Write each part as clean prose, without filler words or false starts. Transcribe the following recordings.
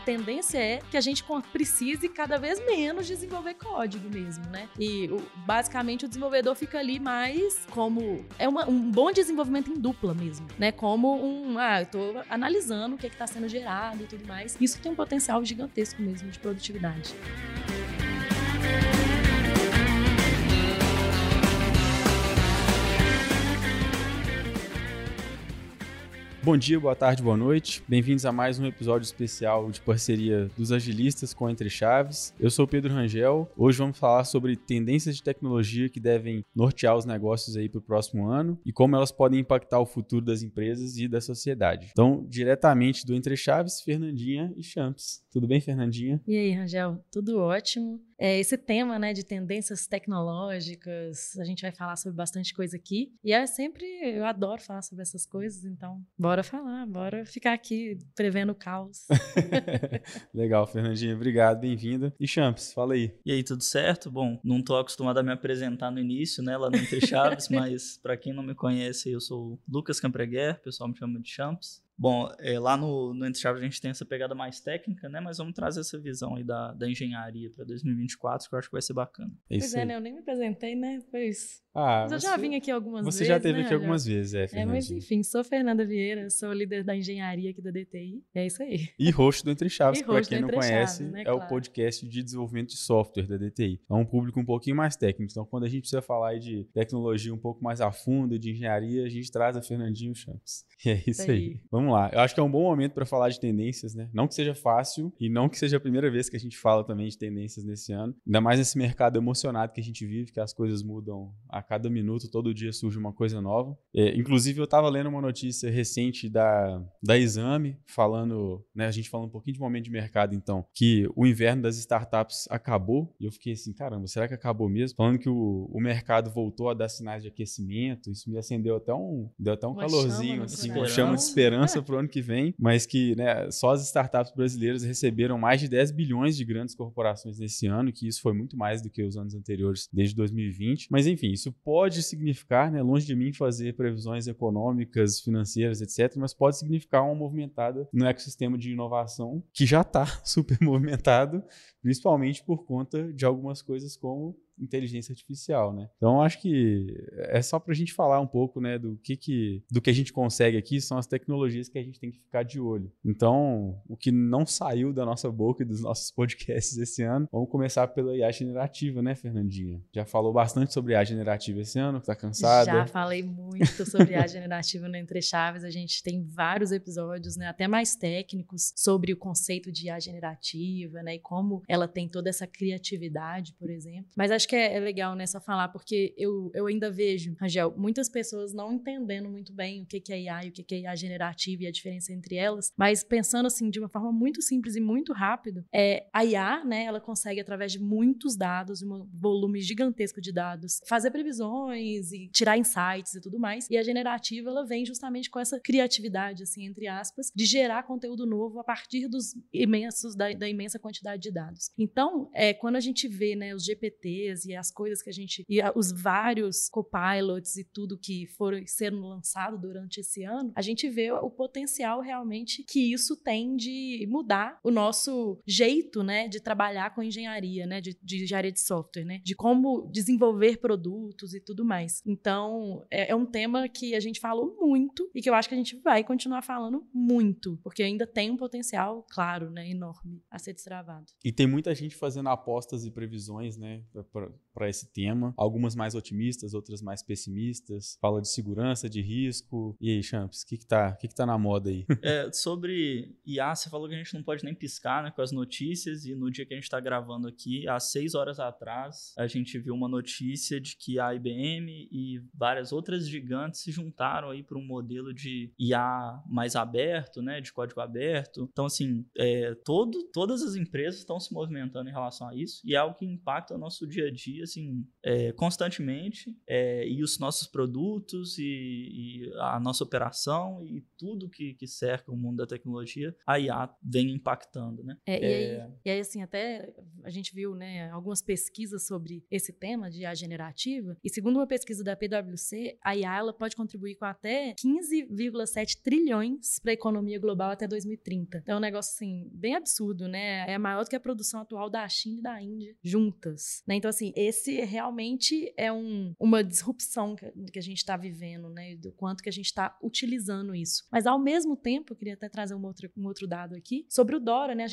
a tendência é que a gente precise cada vez menos desenvolver código mesmo, né? E basicamente o desenvolvedor fica ali mais como... É um bom desenvolvimento em dupla mesmo, né? Como eu tô analisando o que é que tá sendo gerado e tudo mais. Isso tem um potencial gigantesco mesmo de produtividade. Bom dia, boa tarde, boa noite. Bem-vindos a mais um episódio especial de parceria dos Agilistas com Entre Chaves. Eu sou o Pedro Rangel. Hoje vamos falar sobre tendências de tecnologia que devem nortear os negócios aí para o próximo ano e como elas podem impactar o futuro das empresas e da sociedade. Então, diretamente do Entre Chaves, Fernandinha e Champs. Tudo bem, Fernandinha? E aí, Rangel? Tudo ótimo. Esse tema, né, de tendências tecnológicas, a gente vai falar sobre bastante coisa aqui. E eu adoro falar sobre essas coisas, então bora falar, bora ficar aqui prevendo o caos. Legal, Fernandinha, obrigado, bem-vinda. E Champs, fala aí. E aí, tudo certo? Bom, não tô acostumado a me apresentar no início, né, lá no Entre Chaves, mas pra quem não me conhece, eu sou o Lucas Campregher, o pessoal me chama de Champs. Bom, lá no Entre Chaves a gente tem essa pegada mais técnica, né? Mas vamos trazer essa visão aí da engenharia para 2024, que eu acho que vai ser bacana. Pois é, né? Eu nem me apresentei, né? Pois... mas eu já vim aqui algumas vezes, algumas vezes, Fernanda. Mas enfim, sou Fernanda Vieira, sou líder da engenharia aqui da DTI, é isso aí. E host do Entre Chaves, para quem não conhece, né, claro. O podcast de desenvolvimento de software da DTI. É um público um pouquinho mais técnico, então quando a gente precisa falar aí de tecnologia um pouco mais a fundo, de engenharia, a gente traz a Fernandinha e o Champs. E é isso aí. Vamos lá, eu acho que é um bom momento para falar de tendências, né? Não que seja fácil e não que seja a primeira vez que a gente fala também de tendências nesse ano, ainda mais nesse mercado emocionado que a gente vive, que as coisas mudam a cada minuto, todo dia surge uma coisa nova. Inclusive, eu estava lendo uma notícia recente da Exame, falando, né, a gente falando um pouquinho de momento de mercado, então, que o inverno das startups acabou. E eu fiquei assim, caramba, será que acabou mesmo? Falando que o mercado voltou a dar sinais de aquecimento, isso me acendeu até deu até um calorzinho, assim, uma chama de esperança para o ano que vem, mas que, né, só as startups brasileiras receberam mais de 10 bilhões de grandes corporações nesse ano, que isso foi muito mais do que os anos anteriores, desde 2020. Mas, enfim, isso pode significar, né, longe de mim fazer previsões econômicas, financeiras, etc., mas pode significar uma movimentada no ecossistema de inovação que já está super movimentado, principalmente por conta de algumas coisas como inteligência artificial, né? Então, acho que é só pra gente falar um pouco, né, do que a gente consegue aqui, são as tecnologias que a gente tem que ficar de olho. Então, o que não saiu da nossa boca e dos nossos podcasts esse ano, vamos começar pela IA generativa, né, Fernandinha? Já falou bastante sobre IA generativa esse ano, tá cansada? Já falei muito sobre IA generativa no Entre Chaves, a gente tem vários episódios, né, até mais técnicos, sobre o conceito de IA generativa, né, e como ela tem toda essa criatividade, por exemplo. Mas acho que é legal, né, só falar, porque eu ainda vejo, Rangel, muitas pessoas não entendendo muito bem o que é IA e o que é IA generativa e a diferença entre elas, mas pensando assim, de uma forma muito simples e muito rápido, a IA, né, ela consegue, através de muitos dados, um volume gigantesco de dados, fazer previsões e tirar insights e tudo mais, e a generativa, ela vem justamente com essa criatividade, assim, entre aspas, de gerar conteúdo novo a partir da imensa quantidade de dados. Então, quando a gente vê, né, os GPTs, e as coisas que a gente... E os vários copilots e tudo que foram sendo lançado durante esse ano, a gente vê o potencial realmente que isso tem de mudar o nosso jeito, né, de trabalhar com engenharia, né, de engenharia de software, né, de como desenvolver produtos e tudo mais. Então, é um tema que a gente falou muito e que eu acho que a gente vai continuar falando muito, porque ainda tem um potencial, claro, né, enorme a ser destravado. E tem muita gente fazendo apostas e previsões, né, para esse tema, algumas mais otimistas, outras mais pessimistas, fala de segurança, de risco. E aí, Champs, o que tá na moda aí? Sobre IA, você falou que a gente não pode nem piscar, né, com as notícias, e no dia que a gente está gravando aqui, há 6 horas atrás, a gente viu uma notícia de que a IBM e várias outras gigantes se juntaram aí para um modelo de IA mais aberto, né, de código aberto. Então, assim, todas as empresas estão se movimentando em relação a isso, e é algo que impacta o nosso dia a dia, assim, constantemente, e os nossos produtos e a nossa operação e tudo que cerca o mundo da tecnologia, a IA vem impactando, né? E aí, assim, até a gente viu, né, algumas pesquisas sobre esse tema de IA generativa, e segundo uma pesquisa da PwC, a IA ela pode contribuir com até 15,7 trilhões para a economia global até 2030. Então é um negócio, assim, bem absurdo, né? É maior do que a produção atual da China e da Índia juntas, né? Então, assim, esse realmente é uma disrupção que a gente está vivendo, né? Do quanto que a gente está utilizando isso. Mas, ao mesmo tempo, eu queria até trazer um outro dado aqui, sobre o Dora, né? A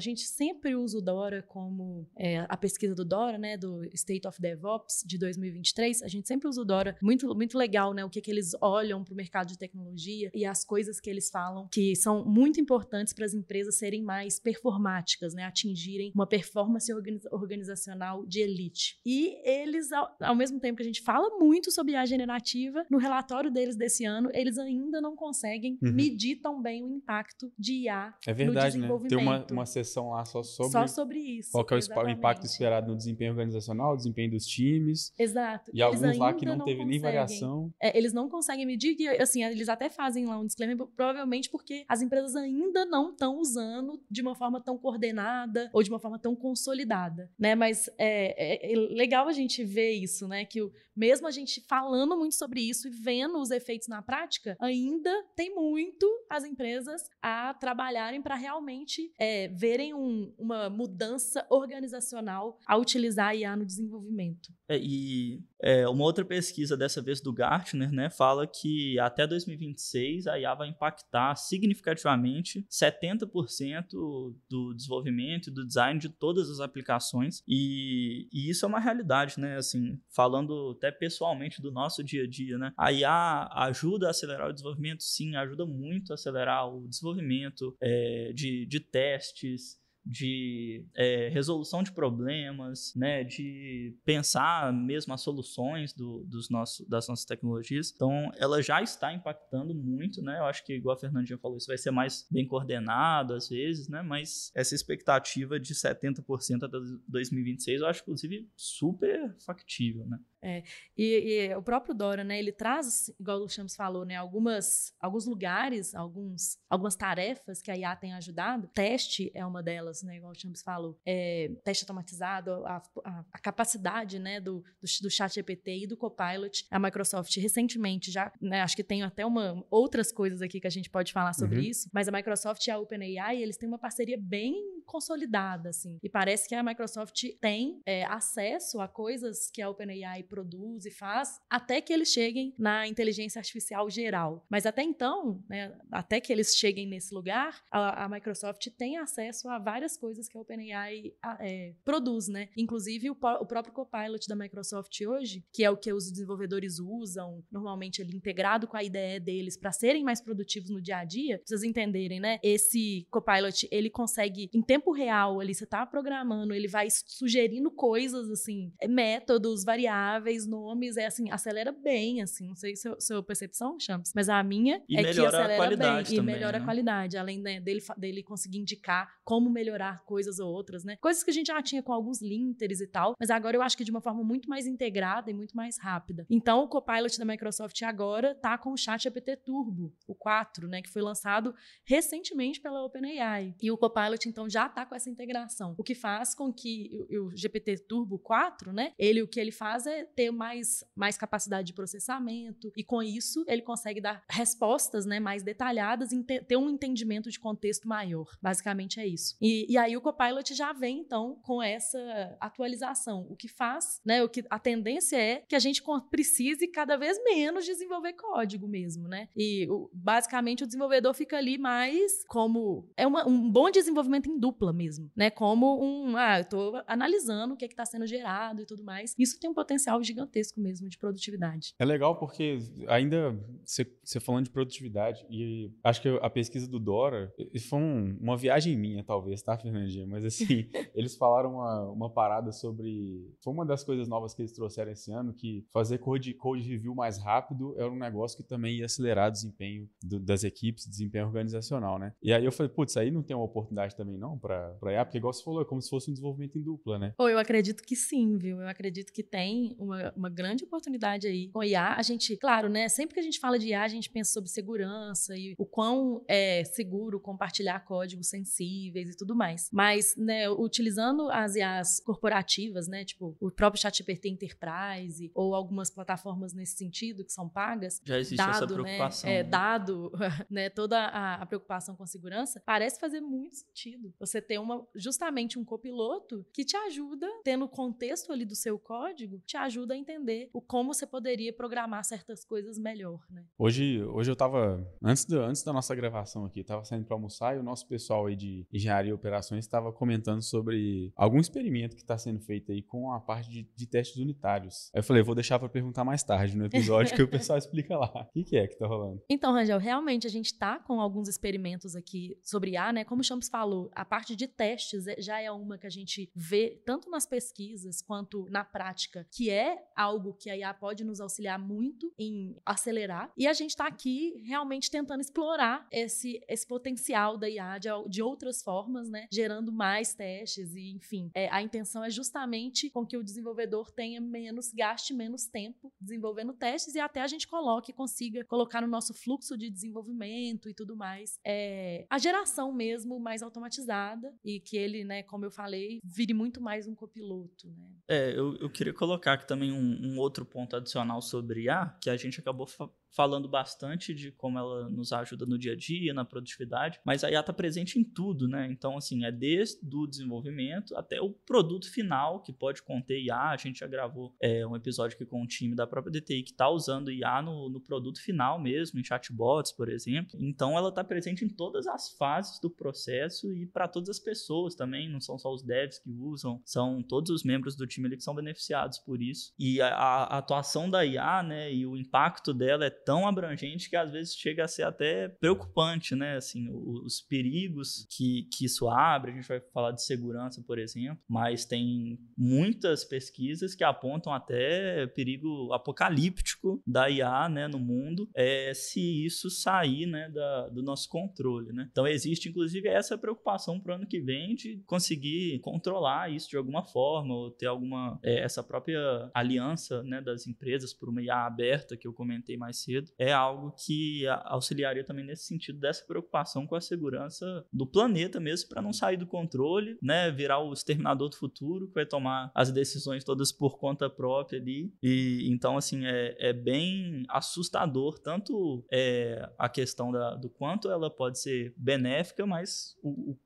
gente sempre usa o Dora como a pesquisa do Dora, né? Do State of DevOps de 2023. A gente sempre usa o Dora. Muito, muito legal, né? O que eles olham para o mercado de tecnologia e as coisas que eles falam que são muito importantes para as empresas serem mais performáticas, né? Atingirem uma performance organizacional de elite. E eles, ao mesmo tempo que a gente fala muito sobre a generativa, no relatório deles desse ano, eles ainda não conseguem medir tão bem o impacto de IA no desenvolvimento. Né? Tem uma sessão lá só sobre isso. Qual que é o impacto esperado no desempenho organizacional, desempenho dos times. Exato. E eles alguns lá que não teve nem variação. Eles não conseguem medir, e assim, eles até fazem lá um disclaimer, provavelmente porque as empresas ainda não estão usando de uma forma tão coordenada ou de uma forma tão consolidada, né? Mas é legal a gente ver isso, né? Que mesmo a gente falando muito sobre isso e vendo os efeitos na prática, ainda tem muito as empresas a trabalharem para realmente verem uma mudança organizacional a utilizar a IA no desenvolvimento. Uma outra pesquisa, dessa vez do Gartner, né, fala que até 2026 a IA vai impactar significativamente 70% do desenvolvimento e do design de todas as aplicações, e isso é uma realidade, né, assim, falando até pessoalmente do nosso dia a dia, né, a IA ajuda a acelerar o desenvolvimento, sim, ajuda muito a acelerar o desenvolvimento de testes, de resolução de problemas, né, de pensar mesmo as soluções das nossas tecnologias. Então, ela já está impactando muito, né? Eu acho que, igual a Fernandinha falou, isso vai ser mais bem coordenado às vezes, né? Mas essa expectativa de 70% até 2026, eu acho, inclusive, super factível, né? E o próprio Dora, né, ele traz, igual o Chams falou, né, alguns lugares, algumas tarefas que a IA tem ajudado. Teste é uma delas, né, igual o Chams falou, teste automatizado, a capacidade, né, do ChatGPT e do Copilot. A Microsoft recentemente já, né, acho que tem até outras coisas aqui que a gente pode falar sobre isso, mas a Microsoft e a OpenAI, eles têm uma parceria bem consolidada, assim, e parece que a Microsoft tem acesso a coisas que a OpenAI produz e faz, até que eles cheguem na inteligência artificial geral. Mas até então, né, até que eles cheguem nesse lugar, a Microsoft tem acesso a várias coisas que a OpenAI produz, né? Inclusive o próprio Copilot da Microsoft hoje, que é o que os desenvolvedores usam, normalmente ele integrado com a IDE deles para serem mais produtivos no dia a dia, pra vocês entenderem, né? Esse Copilot, ele consegue, em tempo real, ali, você tá programando, ele vai sugerindo coisas, assim, métodos, variáveis, nomes, assim, acelera bem, assim, não sei se sua percepção, Champs, mas a minha e é que acelera bem também, e melhora, né, a qualidade, além, né, dele conseguir indicar como melhorar coisas ou outras, né, coisas que a gente já tinha com alguns linters e tal, mas agora eu acho que de uma forma muito mais integrada e muito mais rápida. Então o Copilot da Microsoft agora tá com o ChatGPT Turbo, o 4, né, que foi lançado recentemente pela OpenAI, e o Copilot então já tá com essa integração, o que faz com que o GPT Turbo 4, né, o que ele faz é ter mais capacidade de processamento, e com isso ele consegue dar respostas, né, mais detalhadas e ter um entendimento de contexto maior. Basicamente é isso. E aí o Copilot já vem então com essa atualização, o que faz, né, a tendência é que a gente precise cada vez menos desenvolver código mesmo, né, e basicamente o desenvolvedor fica ali mais como, um bom desenvolvimento em dupla mesmo, né, como eu tô analisando o que está sendo gerado e tudo mais. Isso tem um potencial gigantesco mesmo de produtividade. É legal porque ainda você falando de produtividade, e acho que a pesquisa do Dora foi uma viagem minha, talvez, tá, Fernandinha? Mas assim, eles falaram uma parada sobre... Foi uma das coisas novas que eles trouxeram esse ano, que fazer code review mais rápido era um negócio que também ia acelerar o desempenho das equipes, desempenho organizacional, né? E aí eu falei, putz, aí não tem uma oportunidade também não? para a Apple, igual você falou, é como se fosse um desenvolvimento em dupla, né? Eu acredito que sim, viu? Eu acredito que tem uma grande oportunidade aí com IA. A gente, claro, né? Sempre que a gente fala de IA, a gente pensa sobre segurança e o quão é seguro compartilhar códigos sensíveis e tudo mais. Mas, né, utilizando as IAs corporativas, né? Tipo, o próprio ChatGPT Enterprise ou algumas plataformas nesse sentido que são pagas. Já existe essa preocupação. Né? Dado, né, toda a preocupação com segurança, parece fazer muito sentido. Você ter justamente um copiloto que te ajuda, tendo o contexto ali do seu código, te ajuda a entender como você poderia programar certas coisas melhor, né? Hoje eu tava, antes da nossa gravação aqui, tava saindo para almoçar e o nosso pessoal aí de engenharia e operações estava comentando sobre algum experimento que está sendo feito aí com a parte de testes unitários. Aí eu falei, vou deixar para perguntar mais tarde no episódio que o pessoal explica lá. O que é que tá rolando? Então, Rangel, realmente a gente tá com alguns experimentos aqui sobre IA, né? Como o Champs falou, a parte de testes já é uma que a gente vê tanto nas pesquisas quanto na prática, que é algo que a IA pode nos auxiliar muito em acelerar. E a gente está aqui realmente tentando explorar esse potencial da IA de outras formas, né? Gerando mais testes e, enfim, a intenção é justamente com que o desenvolvedor gaste menos tempo desenvolvendo testes e até a gente consiga colocar no nosso fluxo de desenvolvimento e tudo mais a geração mesmo mais automatizada e que ele, né, como eu falei, vire muito mais um copiloto, né? Eu queria colocar aqui também um outro ponto adicional sobre IA, que a gente acabou falando bastante de como ela nos ajuda no dia a dia, na produtividade, mas a IA está presente em tudo, né? Então, assim, desde o desenvolvimento até o produto final, que pode conter IA. A gente já gravou um episódio aqui com o time da própria DTI que está usando IA no produto final mesmo, em chatbots, por exemplo. Então, ela está presente em todas as fases do processo e para todas as pessoas também, não são só os devs que usam, são todos os membros do time ali que são beneficiados por isso. E a atuação da IA, né, e o impacto dela é tão abrangente que às vezes chega a ser até preocupante, né? Assim, os perigos que isso abre, a gente vai falar de segurança, por exemplo, mas tem muitas pesquisas que apontam até perigo apocalíptico da IA, né, no mundo, se isso sair, né, do nosso controle, né? Então existe, inclusive, essa preocupação para o ano que vem de conseguir controlar isso de alguma forma ou ter alguma essa própria aliança, né, das empresas por uma IA aberta que eu comentei mais cedo, é algo que auxiliaria também nesse sentido dessa preocupação com a segurança do planeta mesmo, para não sair do controle, né, virar o exterminador do futuro, que vai tomar as decisões todas por conta própria ali. E então, assim, é bem assustador, tanto a questão do quanto ela pode ser benéfica, mas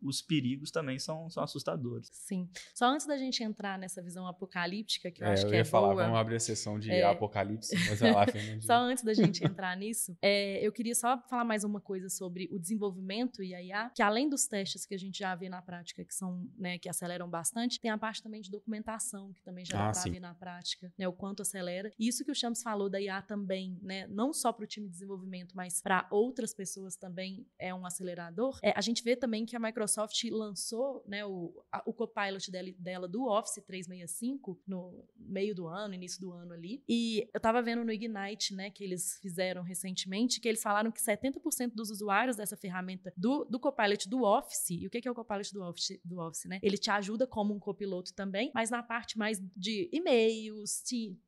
os perigos também são assustadores. Sim. Só antes da gente entrar nessa visão apocalíptica, que eu acho que é boa... Eu ia falar, vamos abrir a sessão de apocalipse, mas vai lá, Fernandinho. Só antes da gente entrar nisso, eu queria só falar mais uma coisa sobre o desenvolvimento e a IA, que além dos testes que a gente já vê na prática, que são, né, que aceleram bastante, tem a parte também de documentação, que também já dá pra ver na prática, né, o quanto acelera. E isso que o Champs falou da IA também, né, não só para o time de desenvolvimento, mas para outras pessoas também é um acelerador. A gente vê também que a Microsoft lançou, né, o Copilot dela do Office 365 no meio do ano, início do ano ali. E eu tava vendo no Ignite, né, que eles fizeram recentemente, que eles falaram que 70% dos usuários dessa ferramenta do Copilot do Office, e o que é o Copilot do Office, né? Ele te ajuda como um copiloto também, mas na parte mais de e-mails,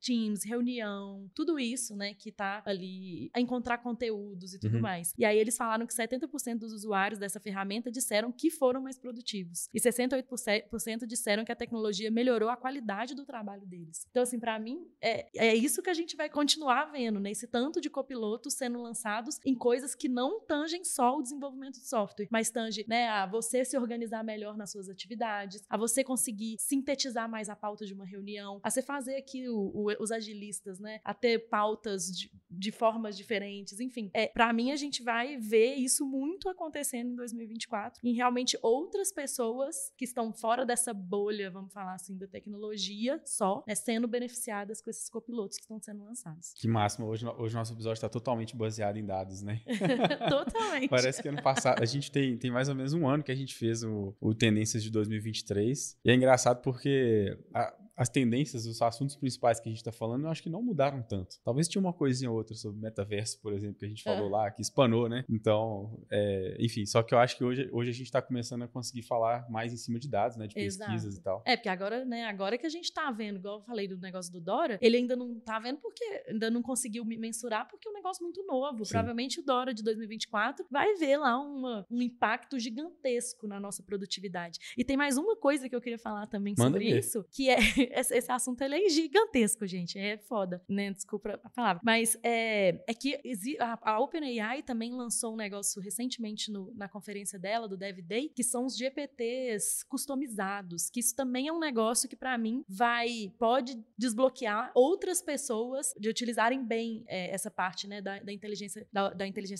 Teams, reunião, tudo isso, né, que tá ali a encontrar conteúdos e tudo mais. E aí eles falaram que 70% dos usuários dessa ferramenta disseram que foram mais produtivos. E 68% disseram que a tecnologia melhorou a qualidade do trabalho deles. Então, assim, pra mim, é isso que a gente vai continuar vendo, né? Esse tanto de copilotos sendo lançados em coisas que não tangem só o desenvolvimento de software, mas tange, né, a você se organizar melhor nas suas atividades, a você conseguir sintetizar mais a pauta de uma reunião, a você fazer aqui os agilistas, né, a ter pautas de formas diferentes, enfim. Pra mim, a gente vai ver isso muito acontecendo em 2024, em realmente outras pessoas que estão fora dessa bolha, vamos falar assim, da tecnologia só, né, sendo beneficiadas com esses copilotos que estão sendo lançados. Que máximo, hoje nosso episódio está totalmente baseado em dados, né? Totalmente. Parece que ano passado, a gente tem mais ou menos um ano que a gente fez o Tendências de 2023, e é engraçado porque as tendências, os assuntos principais que a gente está falando, eu acho que não mudaram tanto. Talvez tinha uma coisinha ou outra sobre metaverso, por exemplo, que a gente falou lá, que espanou, né? Então, enfim, só que eu acho que hoje a gente está começando a conseguir falar mais em cima de dados, né? De pesquisas e tal. É, porque agora, né? Agora que a gente está vendo, igual eu falei do negócio do Dora, ele ainda não está vendo porque ainda não conseguiu mensurar porque é um negócio muito novo. Sim. Provavelmente o Dora de 2024 vai ver lá um impacto gigantesco na nossa produtividade. E tem mais uma coisa que eu queria falar também sobre isso, que é esse assunto ele é gigantesco, gente. É foda, né? Desculpa a palavra. Mas é que a OpenAI também lançou um negócio recentemente na conferência dela, do Dev Day, que são os GPTs customizados, que isso também é um negócio que, pra mim, pode desbloquear outras pessoas de utilizarem bem essa parte, né, da inteligência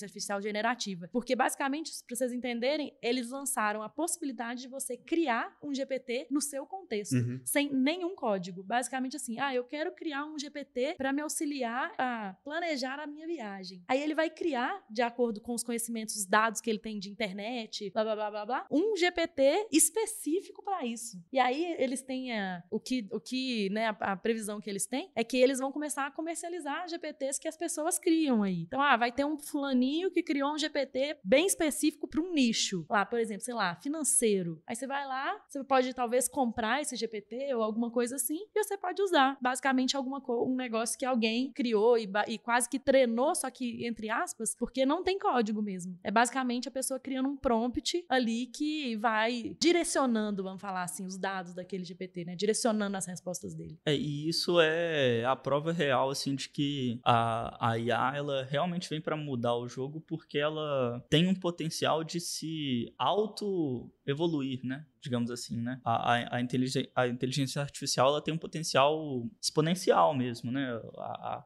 artificial generativa. Porque, basicamente, pra vocês entenderem, eles lançaram a possibilidade de você criar um GPT no seu contexto, sem nenhum código. Basicamente assim, eu quero criar um GPT para me auxiliar a planejar a minha viagem. Aí ele vai criar, de acordo com os conhecimentos, os dados que ele tem de internet, blá, blá, blá, blá, blá, um GPT específico para isso. E aí eles têm né, a previsão que eles têm é que eles vão começar a comercializar GPTs que as pessoas criam aí. Então, vai ter um fulaninho que criou um GPT bem específico para um nicho. Lá, por exemplo, sei lá, financeiro. Aí você vai lá, você pode talvez comprar esse GPT ou alguma coisa assim, e você pode usar. Basicamente, um negócio que alguém criou e quase que treinou, só que entre aspas, porque não tem código mesmo. É basicamente a pessoa criando um prompt ali que vai direcionando, vamos falar assim, os dados daquele GPT, né? Direcionando as respostas dele. E isso é a prova real, assim, de que a IA, ela realmente vem para mudar o jogo porque ela tem um potencial de se auto-evoluir, né? Digamos assim, né? A inteligência artificial, ela tem um potencial exponencial mesmo, né?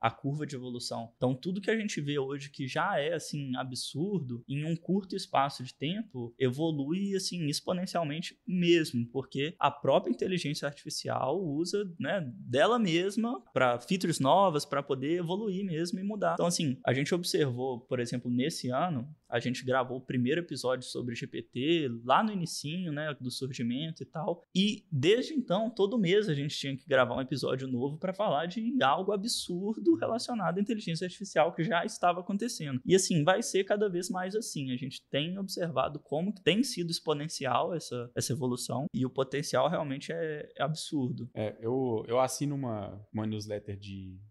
A curva de evolução. Então, tudo que a gente vê hoje que já é, assim, absurdo, em um curto espaço de tempo, evolui, assim, exponencialmente mesmo, porque a própria inteligência artificial usa, né, dela mesma para features novas, para poder evoluir mesmo e mudar. Então, assim, a gente observou, por exemplo, nesse ano, a gente gravou o primeiro episódio sobre GPT, lá no inicinho, né, do surgimento e tal, e desde então todo mês a gente tinha que gravar um episódio novo para falar de algo absurdo relacionado à inteligência artificial que já estava acontecendo, e assim, vai ser cada vez mais assim. A gente tem observado como que tem sido exponencial essa evolução, e o potencial realmente é absurdo. Eu assino uma newsletter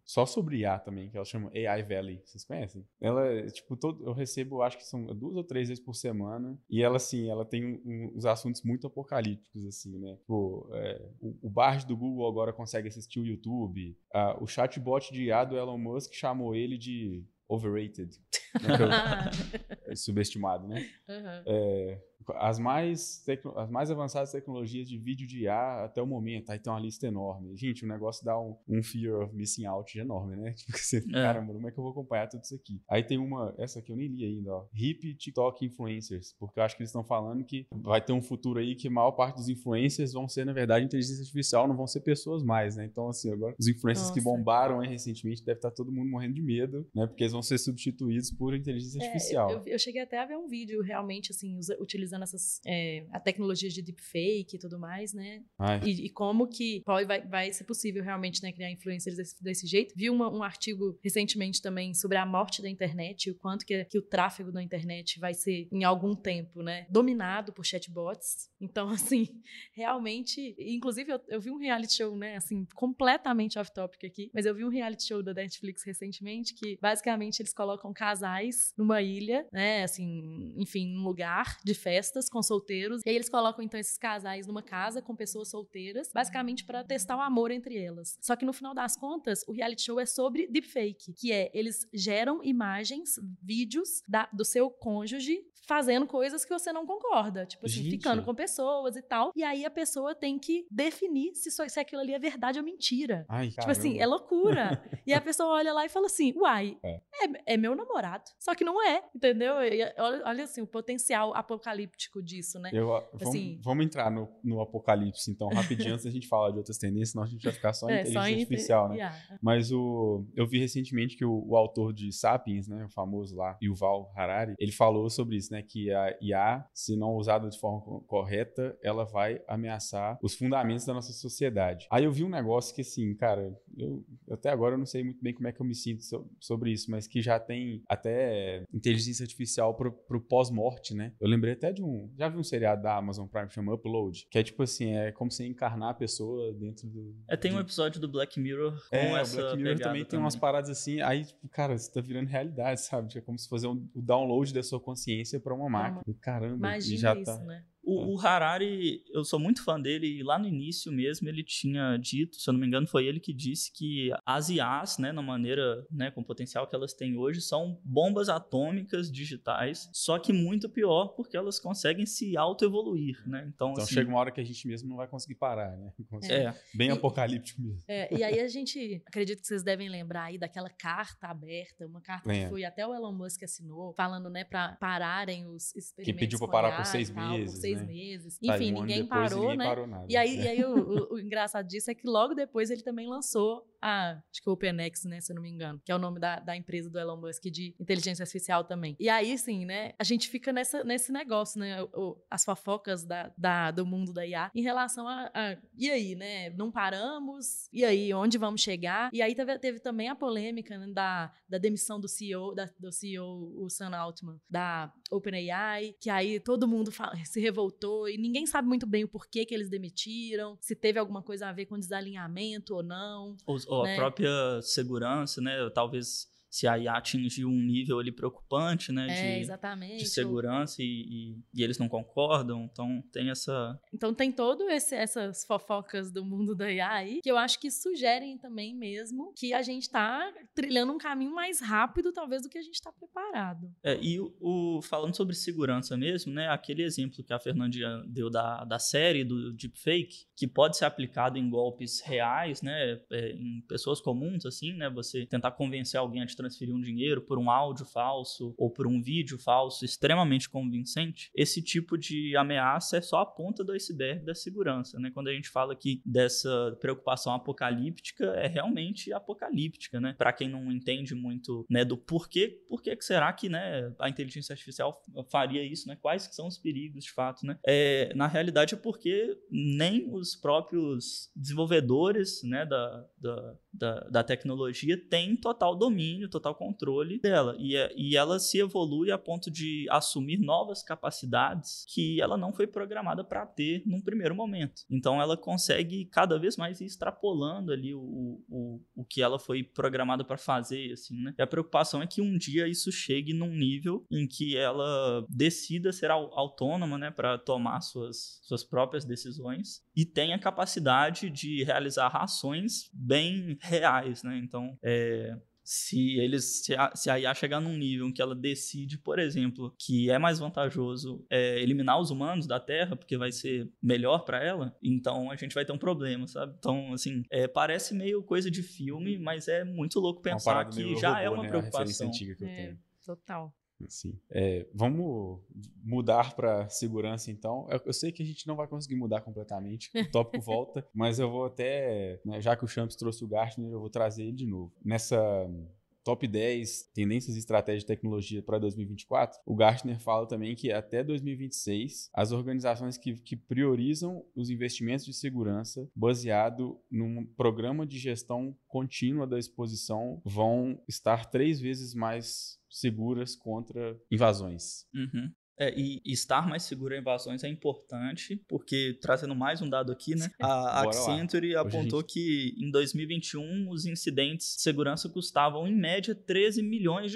só sobre IA também, que ela chama AI Valley, vocês conhecem? Ela, tipo, eu recebo, acho que são 2 ou 3 vezes por semana, e ela, assim, ela tem uns assuntos muito apocalípticos, assim, né? Tipo, o Bard do Google agora consegue assistir o YouTube, o chatbot de IA do Elon Musk chamou ele de overrated, né? Subestimado, né? Uhum. As mais avançadas tecnologias de vídeo de IA até o momento, aí tem uma lista enorme. Gente, o negócio dá um fear of missing out enorme, né? Tipo, você, caramba, como é que eu vou acompanhar tudo isso aqui? Aí tem essa que eu nem li ainda, ó. Hip TikTok influencers, porque eu acho que eles estão falando que vai ter um futuro aí que a maior parte dos influencers vão ser, na verdade, inteligência artificial, não vão ser pessoas mais, né? Então, assim, agora os influencers que bombaram aí recentemente, deve estar todo mundo morrendo de medo, né? Porque eles vão ser substituídos por inteligência artificial. Eu cheguei até a ver um vídeo, realmente, assim, utilizando essas a tecnologia de deepfake e tudo mais, né? E como que vai ser possível realmente, né, criar influencers desse jeito. Vi um artigo recentemente também sobre a morte da internet e o quanto que o tráfego da internet vai ser, em algum tempo, né, dominado por chatbots. Então, assim, realmente... Inclusive, eu vi um reality show, né, assim, completamente off-topic aqui, mas eu vi um reality show da Netflix recentemente que, basicamente, eles colocam casais numa ilha, né, assim, enfim, num lugar de festa, com solteiros, e aí eles colocam então esses casais numa casa com pessoas solteiras, basicamente para testar o amor entre elas. Só que no final das contas, o reality show é sobre deepfake, que eles geram imagens, vídeos do seu cônjuge fazendo coisas que você não concorda, tipo assim, ficando com pessoas e tal, e aí a pessoa tem que definir se aquilo ali é verdade ou mentira. Tipo assim, é loucura. E a pessoa olha lá e fala assim, uai, é meu namorado, só que não é, entendeu? E olha assim, o potencial apocalíptico escéptico disso, né? Vamos entrar no apocalipse, então, rapidinho, antes da gente falar de outras tendências, senão a gente vai ficar só em inteligência artificial, né? Yeah. Mas eu vi recentemente que o autor de Sapiens, né, o famoso lá, Yuval Harari, ele falou sobre isso, né, que a IA, se não usada de forma correta, ela vai ameaçar os fundamentos da nossa sociedade. Aí eu vi um negócio que, assim, cara, eu até agora eu não sei muito bem como é que eu me sinto sobre isso, mas que já tem até inteligência artificial pro pós-morte, né? Eu lembrei até de já vi um seriado da Amazon Prime que chama Upload, que é tipo assim, é como você encarnar a pessoa dentro do... Tem um episódio do Black Mirror com essa Black Mirror também tem umas paradas assim, aí tipo, cara, você tá virando realidade, sabe? É como se fazer o download da sua consciência pra uma máquina. Caramba, imagina e já isso, tá... né? O Harari, eu sou muito fã dele, e lá no início mesmo ele tinha dito, se eu não me engano foi ele que disse que as IAs, né, na maneira, né, com o potencial que elas têm hoje, são bombas atômicas digitais, só que muito pior porque elas conseguem se auto-evoluir, né? Então assim, chega uma hora que a gente mesmo não vai conseguir parar, né? Bem apocalíptico mesmo. E aí a gente, acredito que vocês devem lembrar aí daquela carta aberta, uma carta que foi até o Elon Musk assinou, falando, né, pra pararem os experimentos. Que pediu pra parar por 6 meses, meses. Enfim, ninguém parou, né? E aí o engraçado disso é que logo depois ele também lançou acho que o OpenAI, né, se eu não me engano, que é o nome da empresa do Elon Musk de inteligência artificial também. E aí, sim, né, a gente fica nesse negócio, né, as fofocas do mundo da IA em relação e aí, né, não paramos, e aí, onde vamos chegar? E aí teve também a polêmica, né, da demissão do CEO, o Sam Altman, da OpenAI, que aí todo mundo se revoltou e ninguém sabe muito bem o porquê que eles demitiram, se teve alguma coisa a ver com desalinhamento ou não. Ou a própria segurança, né? Talvez se a IA atingiu um nível ali preocupante, né? Exatamente. De segurança e eles não concordam. Então tem essa... Então tem todo essas fofocas do mundo da IA aí, que eu acho que sugerem também mesmo que a gente tá trilhando um caminho mais rápido, talvez, do que a gente tá preparado. Falando sobre segurança mesmo, né? Aquele exemplo que a Fernandinha deu da série do Deepfake, que pode ser aplicado em golpes reais, né? Em pessoas comuns, assim, né? Você tentar convencer alguém a te transferir um dinheiro por um áudio falso ou por um vídeo falso extremamente convincente. Esse tipo de ameaça é só a ponta do iceberg da segurança, né? Quando a gente fala aqui dessa preocupação apocalíptica, é realmente apocalíptica, né? Para quem não entende muito, né, do porquê, que será que, né, a inteligência artificial faria isso, né? Quais que são os perigos, de fato, né? Na realidade é porque nem os próprios desenvolvedores, né, da tecnologia têm total domínio, total controle dela. E ela se evolui a ponto de assumir novas capacidades que ela não foi programada para ter num primeiro momento. Então ela consegue cada vez mais ir extrapolando ali o que ela foi programada para fazer, assim, né? E a preocupação é que um dia isso chegue num nível em que ela decida ser autônoma, né, para tomar suas próprias decisões e tenha capacidade de realizar ações bem reais, né? Então, se a IA chegar num nível em que ela decide, por exemplo, que é mais vantajoso eliminar os humanos da Terra porque vai ser melhor para ela, então a gente vai ter um problema, sabe? Então, assim, parece meio coisa de filme, mas é muito louco pensar que já robô, é uma, né, preocupação. A referência antiga que eu tenho. Total. Sim. Vamos mudar para segurança, então. Eu sei que a gente não vai conseguir mudar completamente, o tópico volta, mas eu vou até, né, já que o Champs trouxe o Gartner, eu vou trazer ele de novo. Nessa top 10 tendências e estratégias de tecnologia para 2024, o Gartner fala também que até 2026, as organizações que priorizam os investimentos de segurança baseado num programa de gestão contínua da exposição vão estar 3 vezes mais seguras contra invasões. Uhum. E estar mais seguro a invasões é importante, porque, trazendo mais um dado aqui, né, a Accenture apontou que em 2021 os incidentes de segurança custavam em média $13 milhões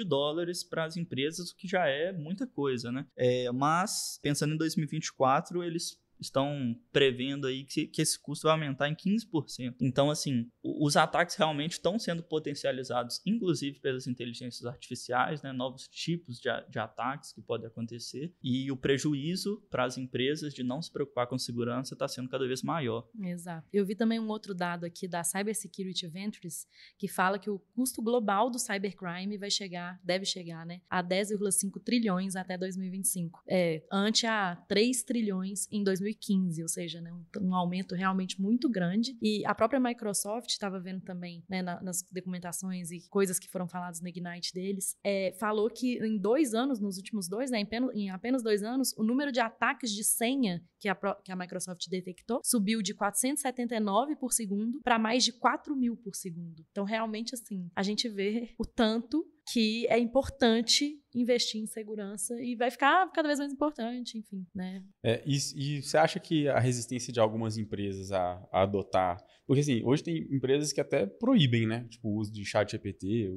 para as empresas, o que já é muita coisa, né? Mas, pensando em 2024, eles estão prevendo aí que esse custo vai aumentar em 15%. Então, assim, os ataques realmente estão sendo potencializados, inclusive pelas inteligências artificiais, né? Novos tipos de ataques que podem acontecer. E o prejuízo para as empresas de não se preocupar com segurança está sendo cada vez maior. Exato. Eu vi também um outro dado aqui da Cybersecurity Ventures, que fala que o custo global do cybercrime vai chegar, deve chegar, né, a 10,5 trilhões até 2025. Ante a 3 trilhões em 2015, ou seja, né, um aumento realmente muito grande. E a própria Microsoft estava vendo também, né, nas documentações e coisas que foram faladas no Ignite deles, falou que em 2 anos, nos últimos 2, né, em apenas 2 anos, o número de ataques de senha que a Microsoft detectou subiu de 479 por segundo para mais de 4.000 por segundo. Então, realmente, assim, a gente vê o tanto que é importante investir em segurança e vai ficar cada vez mais importante, enfim, né? E você acha que a resistência de algumas empresas a adotar... Porque, assim, hoje tem empresas que até proíbem, né? Tipo, o uso de ChatGPT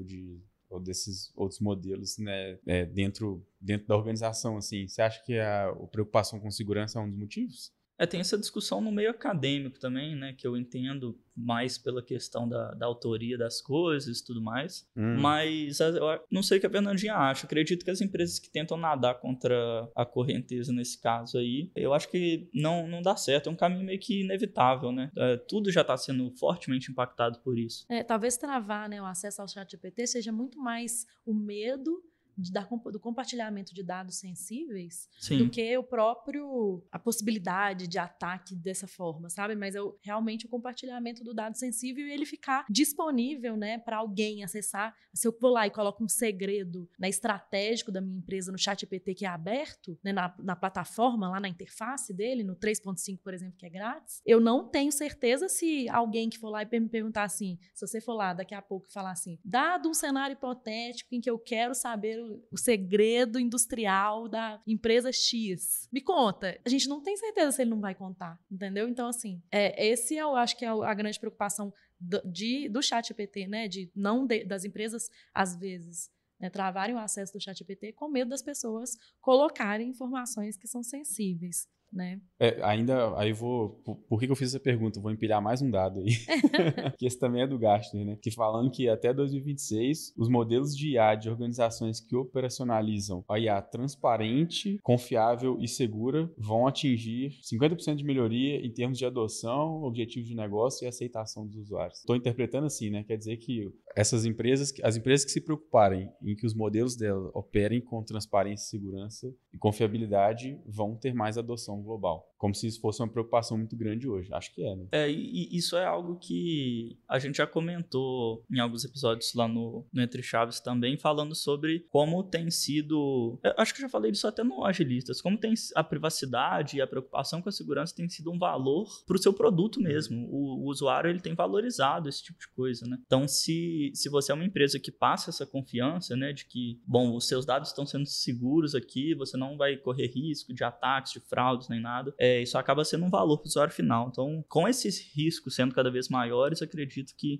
ou desses outros modelos, né? Dentro da organização, assim. Você acha que a preocupação com segurança é um dos motivos? Tem essa discussão no meio acadêmico também, né? Que eu entendo mais pela questão da autoria das coisas e tudo mais. Mas eu não sei o que a Fernandinha acha. Acredito que as empresas que tentam nadar contra a correnteza nesse caso aí, eu acho que não dá certo. É um caminho meio que inevitável, né? Tudo já está sendo fortemente impactado por isso. Talvez travar, né, o acesso ao ChatGPT seja muito mais o medo do compartilhamento de dados sensíveis, sim, do que a possibilidade de ataque dessa forma, sabe? Mas realmente o compartilhamento do dado sensível e ele ficar disponível, né, para alguém acessar. Se eu vou lá e coloco um segredo, né, estratégico da minha empresa no ChatGPT, que é aberto, né, na plataforma, lá na interface dele, no 3.5, por exemplo, que é grátis, eu não tenho certeza se alguém que for lá e me perguntar assim, se você for lá daqui a pouco e falar assim, dado um cenário hipotético em que eu quero saber o segredo industrial da empresa X, me conta. A gente não tem certeza se ele não vai contar, entendeu? Então, assim, esse eu acho que é a grande preocupação do ChatGPT, né? Das empresas, às vezes, né, travarem o acesso do ChatGPT com medo das pessoas colocarem informações que são sensíveis, né? Ainda, aí por que eu fiz essa pergunta? Vou empilhar mais um dado aí, que esse também é do Gartner, né? Que falando que até 2026, os modelos de IA de organizações que operacionalizam a IA transparente, confiável e segura vão atingir 50% de melhoria em termos de adoção, objetivo de negócio e aceitação dos usuários. Estou interpretando assim, né? Quer dizer que as empresas que se preocuparem em que os modelos dela operem com transparência, segurança e confiabilidade vão ter mais adoção global. Como se isso fosse uma preocupação muito grande hoje. Acho que é, né? E isso é algo que a gente já comentou em alguns episódios lá no Entre Chaves também, falando sobre como tem sido... Acho que eu já falei disso até no Agilistas. Como tem a privacidade e a preocupação com a segurança tem sido um valor para o seu produto mesmo. O usuário, ele tem valorizado esse tipo de coisa, né? Então, se você é uma empresa que passa essa confiança, né, de que, bom, os seus dados estão sendo seguros aqui, você não vai correr risco de ataques, de fraudes, nem nada... isso acaba sendo um valor para o usuário final. Então, com esses riscos sendo cada vez maiores, acredito que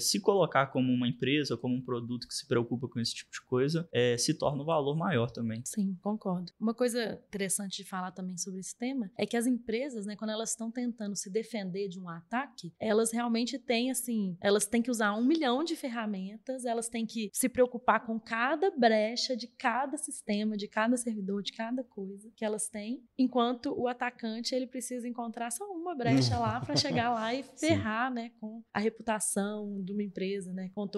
se colocar como uma empresa, como um produto que se preocupa com esse tipo de coisa, se torna um valor maior também. Sim, concordo. Uma coisa interessante de falar também sobre esse tema é que as empresas, né, quando elas estão tentando se defender de um ataque, elas realmente têm, assim, elas têm que usar 1 milhão de ferramentas, elas têm que se preocupar com cada brecha de cada sistema, de cada servidor, de cada coisa que elas têm, enquanto o atacante, ele precisa encontrar só uma brecha lá para chegar lá e ferrar, sim, né, com a reputação de uma empresa, né, com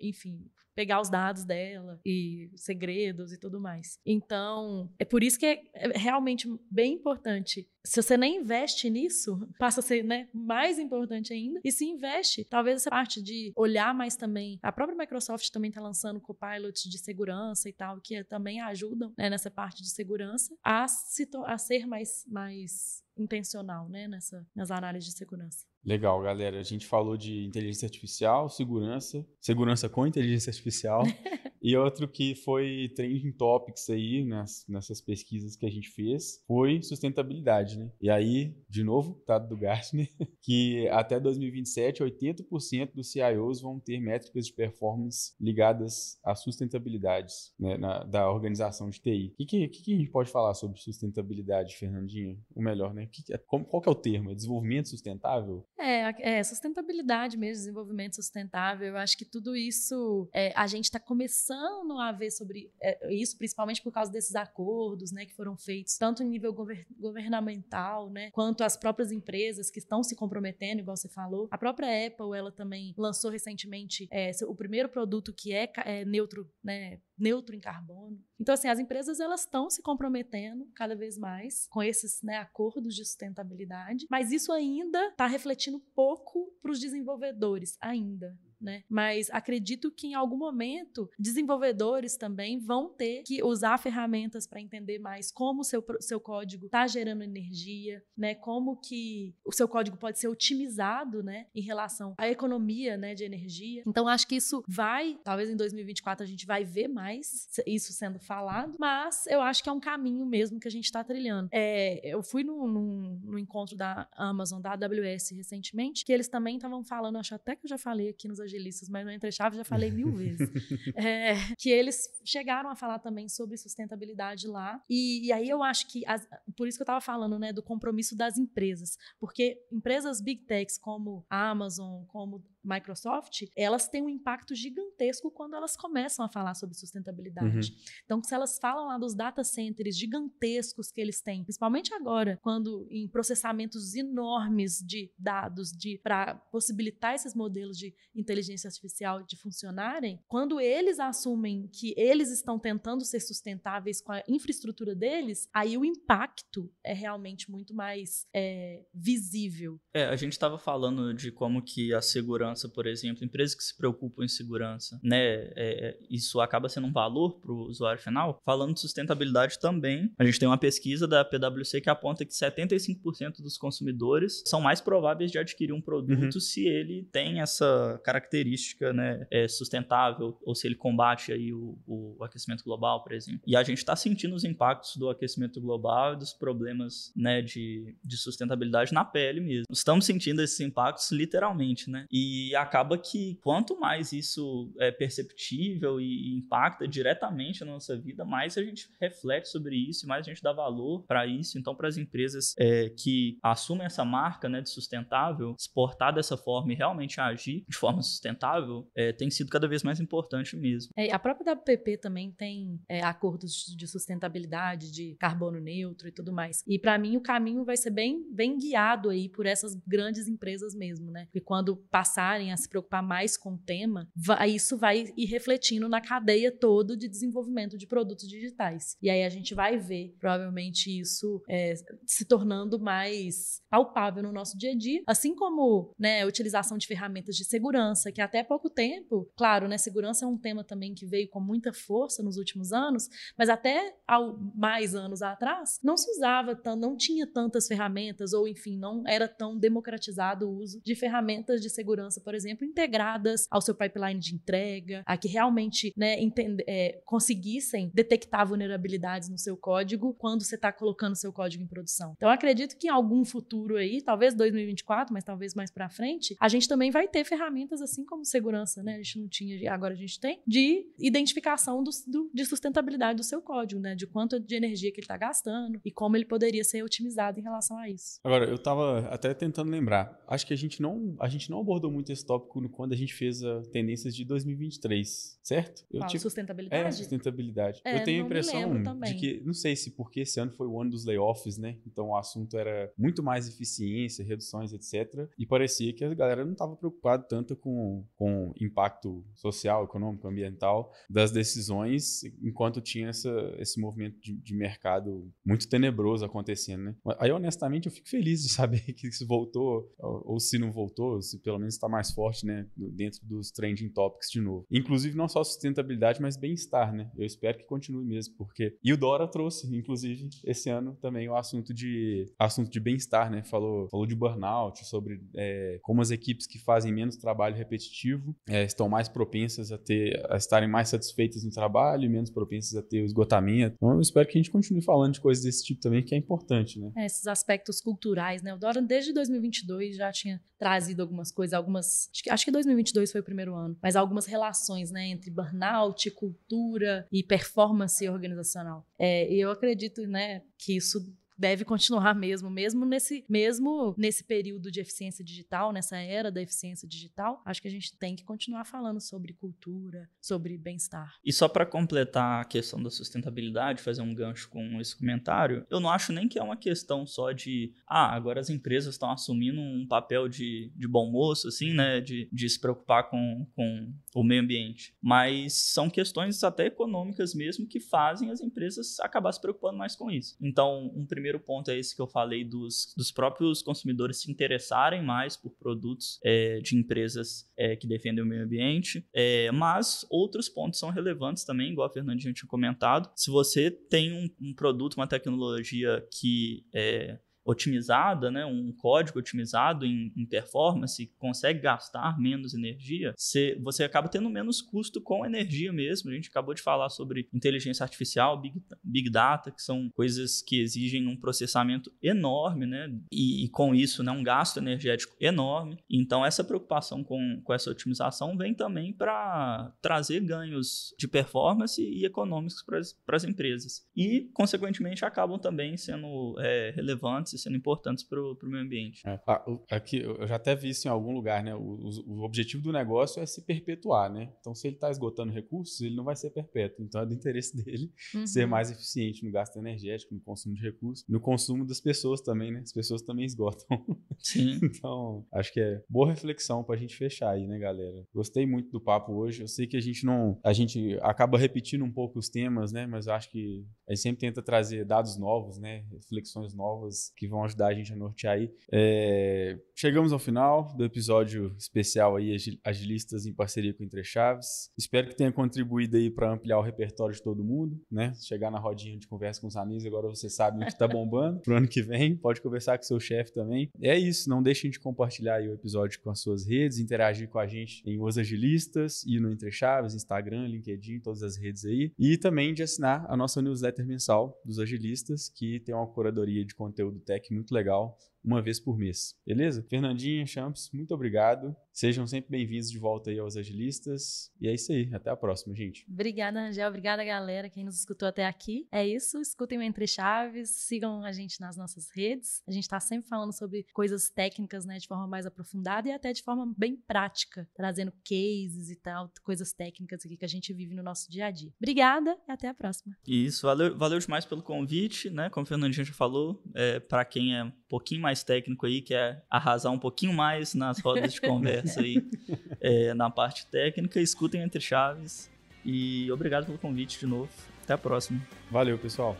enfim, pegar os dados dela e segredos e tudo mais. Então, é por isso que é realmente bem importante. Se você nem investe nisso, passa a ser, né, mais importante ainda. E se investe, talvez essa parte de olhar mais também. A própria Microsoft também está lançando Copilot de segurança e tal, que também ajudam, né, nessa parte de segurança a ser mais intencional, né, nas análises de segurança. Legal, galera. A gente falou de inteligência artificial, segurança com inteligência artificial E outro que foi trending topics aí, nessas pesquisas que a gente fez, foi sustentabilidade, né? E aí, de novo, tá do Gartner, que até 2027, 80% dos CIOs vão ter métricas de performance ligadas à sustentabilidade, né, da organização de TI. O que a gente pode falar sobre sustentabilidade, Fernandinha? Ou melhor, né? Qual que é o termo? É desenvolvimento sustentável? É sustentabilidade mesmo, desenvolvimento sustentável. Eu acho que tudo isso, a gente está começando a ver sobre isso, principalmente por causa desses acordos, né, que foram feitos tanto em nível governamental, né, quanto as próprias empresas que estão se comprometendo, igual você falou. A própria Apple, ela também lançou recentemente o primeiro produto que é neutro, né, neutro em carbono. Então, assim, as empresas, elas estão se comprometendo cada vez mais com esses, né, acordos de sustentabilidade, mas isso ainda está refletindo pouco para os desenvolvedores, ainda. Né? Mas acredito que em algum momento desenvolvedores também vão ter que usar ferramentas para entender mais como o seu código está gerando energia, né? Como que o seu código pode ser otimizado, né, em relação à economia, né, de energia. Então acho que isso vai, talvez em 2024 a gente vai ver mais isso sendo falado, mas eu acho que é um caminho mesmo que a gente está trilhando. Eu fui no encontro da Amazon, da AWS recentemente, que eles também estavam falando, acho até que eu já falei aqui nos Agilistas, mas no Entre Chaves já falei 1000 vezes, que eles chegaram a falar também sobre sustentabilidade lá, e aí eu acho que por isso que eu estava falando, né, do compromisso das empresas, porque empresas big techs como a Amazon, como Microsoft, elas têm um impacto gigantesco quando elas começam a falar sobre sustentabilidade. Uhum. Então, se elas falam lá dos data centers gigantescos que eles têm, principalmente agora, quando em processamentos enormes de dados para possibilitar esses modelos de inteligência artificial de funcionarem, quando eles assumem que eles estão tentando ser sustentáveis com a infraestrutura deles, aí o impacto é realmente muito mais visível. A gente estava falando de como que a segurança, por exemplo, empresas que se preocupam em segurança, né, isso acaba sendo um valor para o usuário final. Falando de sustentabilidade também, a gente tem uma pesquisa da PwC que aponta que 75% dos consumidores são mais prováveis de adquirir um produto, uhum, se ele tem essa característica, né, sustentável, ou se ele combate aí o aquecimento global, por exemplo. E a gente está sentindo os impactos do aquecimento global e dos problemas, né, de sustentabilidade na pele mesmo. Estamos sentindo esses impactos literalmente, né? E acaba que quanto mais isso é perceptível e impacta diretamente na nossa vida, mais a gente reflete sobre isso e mais a gente dá valor para isso. Então, para as empresas que assumem essa marca, né, de sustentável, exportar dessa forma e realmente agir de forma sustentável, tem sido cada vez mais importante mesmo. A própria WPP também tem acordos de sustentabilidade, de carbono neutro e tudo mais. E para mim o caminho vai ser bem guiado aí por essas grandes empresas mesmo, né? Porque quando passarem a se preocupar mais com o tema, isso vai ir refletindo na cadeia toda de desenvolvimento de produtos digitais. E aí a gente vai ver, provavelmente, isso se tornando mais palpável no nosso dia a dia, assim como, né, a utilização de ferramentas de segurança, que até pouco tempo, claro, né, segurança é um tema também que veio com muita força nos últimos anos, mas até mais anos atrás, não se usava tanto, não tinha tantas ferramentas, ou enfim, não era tão democratizado o uso de ferramentas de segurança, por exemplo, integradas ao seu pipeline de entrega, a que realmente, né, conseguissem detectar vulnerabilidades no seu código quando você está colocando seu código em produção. Então, eu acredito que em algum futuro aí, talvez 2024, mas talvez mais para frente, a gente também vai ter ferramentas assim como segurança, né? A gente não tinha, agora a gente tem, de identificação de sustentabilidade do seu código, né? De quanto de energia que ele está gastando e como ele poderia ser otimizado em relação a isso. Agora, eu estava até tentando lembrar, acho que a gente não abordou muito esse tópico quando a gente fez a tendências de 2023, certo? Sustentabilidade? Sustentabilidade. Eu tenho a impressão de que, não sei se porque esse ano foi o ano dos layoffs, né? Então o assunto era muito mais eficiência, reduções, etc. E parecia que a galera não estava preocupada tanto com impacto social, econômico, ambiental das decisões, enquanto tinha esse movimento de mercado muito tenebroso acontecendo, né? Aí, honestamente, eu fico feliz de saber que se voltou, ou se não voltou, se pelo menos está mais mais forte, né, dentro dos trending topics de novo. Inclusive, não só sustentabilidade, mas bem-estar, né? Eu espero que continue mesmo, porque... E o Dora trouxe, inclusive, esse ano também o assunto de bem-estar, né? Falou de burnout, sobre como as equipes que fazem menos trabalho repetitivo estão mais propensas a estarem mais satisfeitas no trabalho e menos propensas a ter o esgotamento. Então, eu espero que a gente continue falando de coisas desse tipo também, que é importante, né? Esses aspectos culturais, né? O Dora, desde 2022, já tinha trazido algumas coisas, acho que 2022 foi o primeiro ano, mas algumas relações, né, entre burnout, cultura e performance organizacional. E eu acredito, né, que isso deve continuar mesmo nesse período de eficiência digital, nessa era da eficiência digital. Acho que a gente tem que continuar falando sobre cultura, sobre bem-estar. E só para completar a questão da sustentabilidade, fazer um gancho com esse comentário, eu não acho nem que é uma questão só de, agora as empresas estão assumindo um papel de bom moço, assim, né, de se preocupar com o meio ambiente. Mas são questões até econômicas mesmo que fazem as empresas acabar se preocupando mais com isso. Então, um primeiro ponto é esse que eu falei dos próprios consumidores se interessarem mais por produtos de empresas que defendem o meio ambiente, mas outros pontos são relevantes também, igual a Fernandinha tinha comentado. Se você tem um produto, uma tecnologia que é otimizada, né, um código otimizado em performance, consegue gastar menos energia, você acaba tendo menos custo com energia mesmo. A gente acabou de falar sobre inteligência artificial, big data, que são coisas que exigem um processamento enorme, né, e com isso, né, um gasto energético enorme. Então, essa preocupação com essa otimização vem também para trazer ganhos de performance e econômicos para as empresas. E, consequentemente, acabam também sendo relevantes, sendo importantes para o meio ambiente. Aqui, eu já até vi isso em algum lugar, né? O objetivo do negócio é se perpetuar, né? Então, se ele está esgotando recursos, ele não vai ser perpétuo. Então, é do interesse dele ser mais eficiente no gasto energético, no consumo de recursos, no consumo das pessoas também, né? As pessoas também esgotam. Sim. Então, acho que é boa reflexão para a gente fechar aí, né, galera? Gostei muito do papo hoje. Eu sei que a gente acaba repetindo um pouco os temas, né? Mas eu acho que a gente sempre tenta trazer dados novos, né? Reflexões novas que vão ajudar a gente a nortear aí. Chegamos ao final do episódio especial aí, Agilistas em parceria com Entre Chaves. Espero que tenha contribuído aí para ampliar o repertório de todo mundo, né? Chegar na rodinha de conversa com os amigos, agora você sabe o que tá bombando pro ano que vem. Pode conversar com seu chefe também. É isso, não deixem de compartilhar aí o episódio com as suas redes, interagir com a gente em Os Agilistas e no Entre Chaves, Instagram, LinkedIn, todas as redes aí. E também de assinar a nossa newsletter mensal dos Agilistas, que tem uma curadoria de conteúdo tech muito legal, uma vez por mês. Beleza? Fernandinha, Champs, muito obrigado. Sejam sempre bem-vindos de volta aí aos Agilistas. E é isso aí. Até a próxima, gente. Obrigada, Rangel. Obrigada, galera, quem nos escutou até aqui. É isso. Escutem o Entre Chaves. Sigam a gente nas nossas redes. A gente está sempre falando sobre coisas técnicas, né, de forma mais aprofundada e até de forma bem prática, trazendo cases e tal, coisas técnicas aqui que a gente vive no nosso dia a dia. Obrigada e até a próxima. Isso. Valeu demais pelo convite, né? Como a Fernandinha já falou, para quem é um pouquinho mais técnico aí, que é arrasar um pouquinho mais nas rodas de conversa aí, na parte técnica, escutem Entre Chaves e obrigado pelo convite de novo. Até a próxima. Valeu, pessoal.